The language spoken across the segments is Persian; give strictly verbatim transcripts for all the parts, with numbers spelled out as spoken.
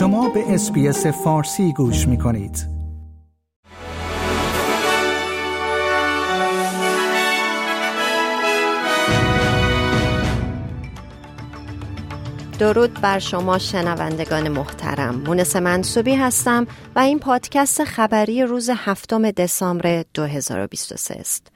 شما به اس‌بی‌اس فارسی گوش می‌کنید. درود بر شما شنوندگان محترم. منس منسوبی هستم و این پادکست خبری روز هفتم دسامبر دو هزار و بیست و سه است.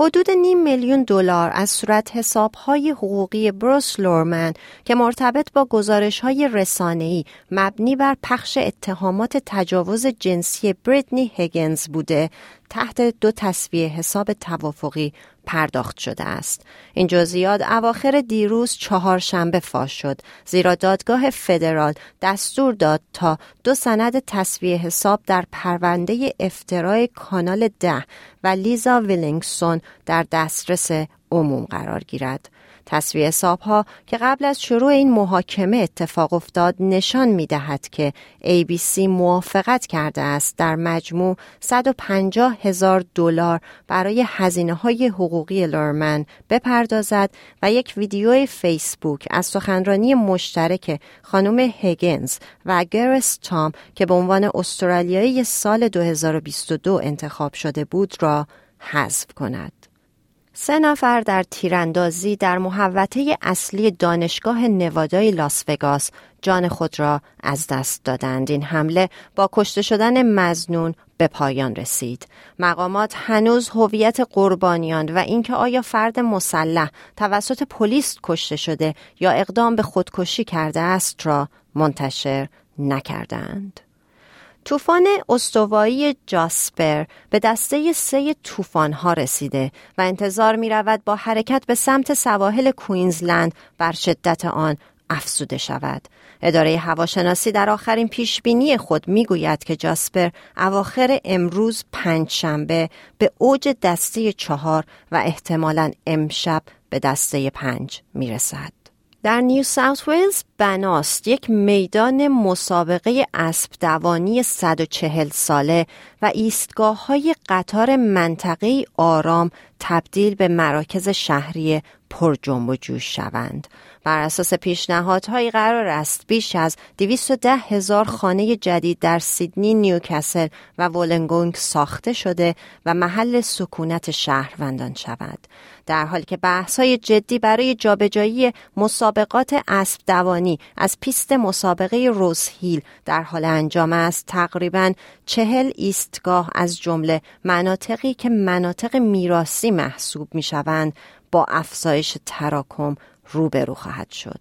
حدود نیم میلیون دلار از صورت حساب‌های حقوقی بروس لورمن که مرتبط با گزارش‌های رسانه‌ای مبنی بر پخش اتهامات تجاوز جنسی بریتنی هیگنز بوده، تحت دو تسویه حساب توافقی پرداخت شده است. این جزئیات اواخر دیروز چهارشنبه فاش شد، زیرا دادگاه فدرال دستور داد تا دو سند تسویه حساب در پرونده افترای کانال ده و لیزا ویلینگسون در دسترس عموم قرار گیرد. تسویه حساب‌ها که قبل از شروع این محاکمه اتفاق افتاد نشان می‌دهد که ای بی سی موافقت کرده است در مجموع صد و پنجاه هزار دلار برای هزینه‌های حقوقی لورمن بپردازد و یک ویدیو فیسبوک از سخنرانی مشترک خانم هیگنز و گریس تام که به عنوان استرالیایی سال دو هزار و بیست و دو انتخاب شده بود را حذف کند. سه نفر در تیراندازی در محوطه اصلی دانشگاه نوادای لاس وگاس جان خود را از دست دادند. این حمله با کشته شدن مظنون به پایان رسید. مقامات هنوز هویت قربانیان و اینکه آیا فرد مسلح توسط پلیس کشته شده یا اقدام به خودکشی کرده است را منتشر نکردند. طوفان استوایی جاسپر به دسته سه طوفان‌ها رسیده و انتظار می‌رود با حرکت به سمت سواحل کوینزلند بر شدت آن افزوده شود. اداره هواشناسی در آخرین پیشبینی خود می‌گوید که جاسپر اواخر امروز پنجشنبه به اوج دسته چهار و احتمالاً امشب به دسته پنج می‌رسد. در نیوساوت ولز بناست، یک میدان مسابقه اسب دوانی صد و چهل ساله و ایستگاه‌های قطار منطقه‌ای آرام تبدیل به مراکز شهری پر جنب و جوش شوند. بر اساس پیشنهادهای قرار است بیش از دویست و ده هزار خانه جدید در سیدنی، نیوکاسل و ولنگونگ ساخته شده و محل سکونت شهروندان شود. در حالی که بحث‌های جدی برای جابجایی مسابقات اسب دوانی از پیست مسابقه روز هیل در حال انجام است، تقریباً چهل ایستگاه از جمله مناطقی که مناطق میراثی محسوب می‌شوند با افزایش تراکم روبرو خواهد شد.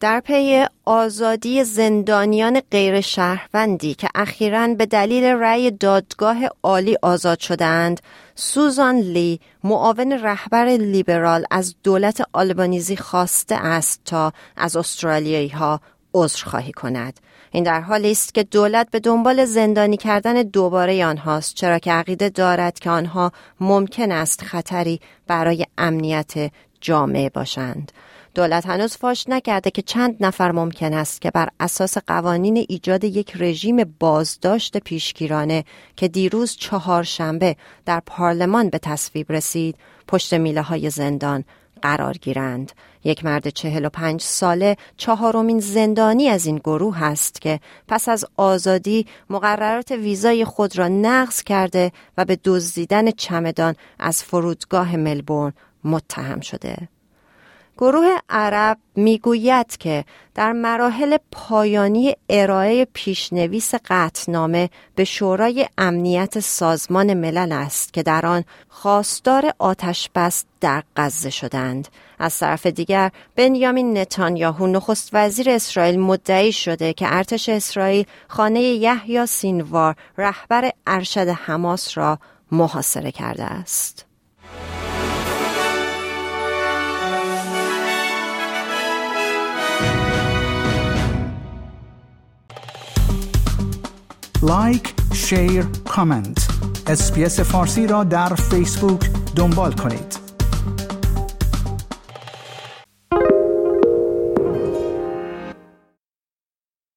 در پی آزادی زندانیان غیر شهروندی که اخیراً به دلیل رأی دادگاه عالی آزاد شدند، سوزان لی معاون رهبر لیبرال از دولت آلبانیزی خواسته است تا از استرالیایی ها عذرخواهی کند. این در حالی است که دولت به دنبال زندانی کردن دوباره آنهاست، چرا که عقیده دارد که آنها ممکن است خطری برای امنیت جامعه باشند. دولت هنوز فاش نکرده که چند نفر ممکن است که بر اساس قوانین ایجاد یک رژیم بازداشت پیشگیرانه که دیروز چهارشنبه در پارلمان به تصویب رسید، پشت میله‌های زندان قرار گیرند. یک مرد چهل و پنج ساله چهارمین زندانی از این گروه است که پس از آزادی مقررات ویزای خود را نقض کرده و به دزدیدن چمدان از فرودگاه ملبورن متهم شده. گروه عرب میگوید که در مراحل پایانی ارائه پیشنویس قطعنامه به شورای امنیت سازمان ملل است که در آن خواستار آتش‌بس در غزه شدند. از طرف دیگر بنیامین نتانیاهو نخست وزیر اسرائیل مدعی شده که ارتش اسرائیل خانه یحیی سینوار رهبر ارشد حماس را محاصره کرده است. لایک، شیر، کامنت. اس‌بی‌اس فارسی را در فیسبوک دنبال کنید.